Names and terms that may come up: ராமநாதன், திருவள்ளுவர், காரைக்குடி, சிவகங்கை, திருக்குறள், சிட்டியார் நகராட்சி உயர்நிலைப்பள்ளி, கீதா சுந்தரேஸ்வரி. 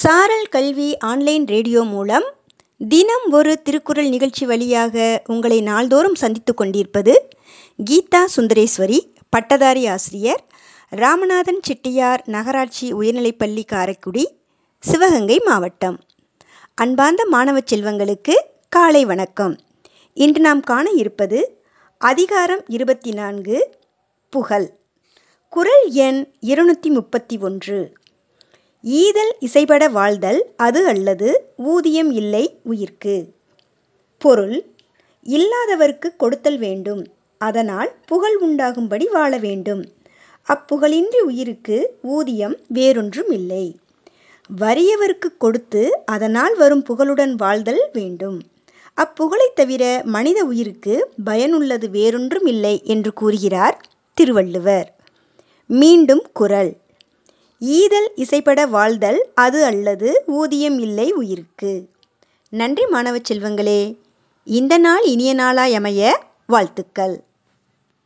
சாரல் கல்வி online radio மூலம் தினம் ஒரு திருக்குறள் நிகழ்ச்சி வழியாக உங்களை நாள்தோறும் சந்தித்து கொண்டிருப்பது கீதா சுந்தரேஸ்வரி, பட்டதாரி ஆசிரியர், ராமநாதன் சிட்டியார் நகராட்சி உயர்நிலைப்பள்ளி, காரைக்குடி, சிவகங்கை மாவட்டம். அன்பார்ந்த மாணவ செல்வங்களுக்கு காலை வணக்கம். இன்று நாம் காண இருப்பது அதிகாரம் 24, புகழ். குறள் எண் 231. ஈதல் இசைபட வாழ்தல் அது அல்லது ஊதியம் இல்லை உயிர்க்கு. பொருள்: இல்லாதவர்க்கு கொடுத்தல் வேண்டும், அதனால் புகழ் உண்டாகும்படி வாழ வேண்டும். அப்புகழின்றி உயிருக்கு ஊதியம் வேறொன்றும் இல்லை. வறியவர்க்கு கொடுத்து அதனால் வரும் புகழுடன் வாழ்தல் வேண்டும். அப்புகழை தவிர மனித உயிருக்கு பயனுள்ளது வேறொன்றும் இல்லை என்று கூறுகிறார் திருவள்ளுவர். மீண்டும் குறள்: ஈதல் இசைப்பட வாழ்தல் அது அல்லது ஊதியம் இல்லை உயிர்க்கு. நன்றி மாணவ செல்வங்களே. இந்த நாள் இனிய நாளாய் அமைய வாழ்த்துக்கள்.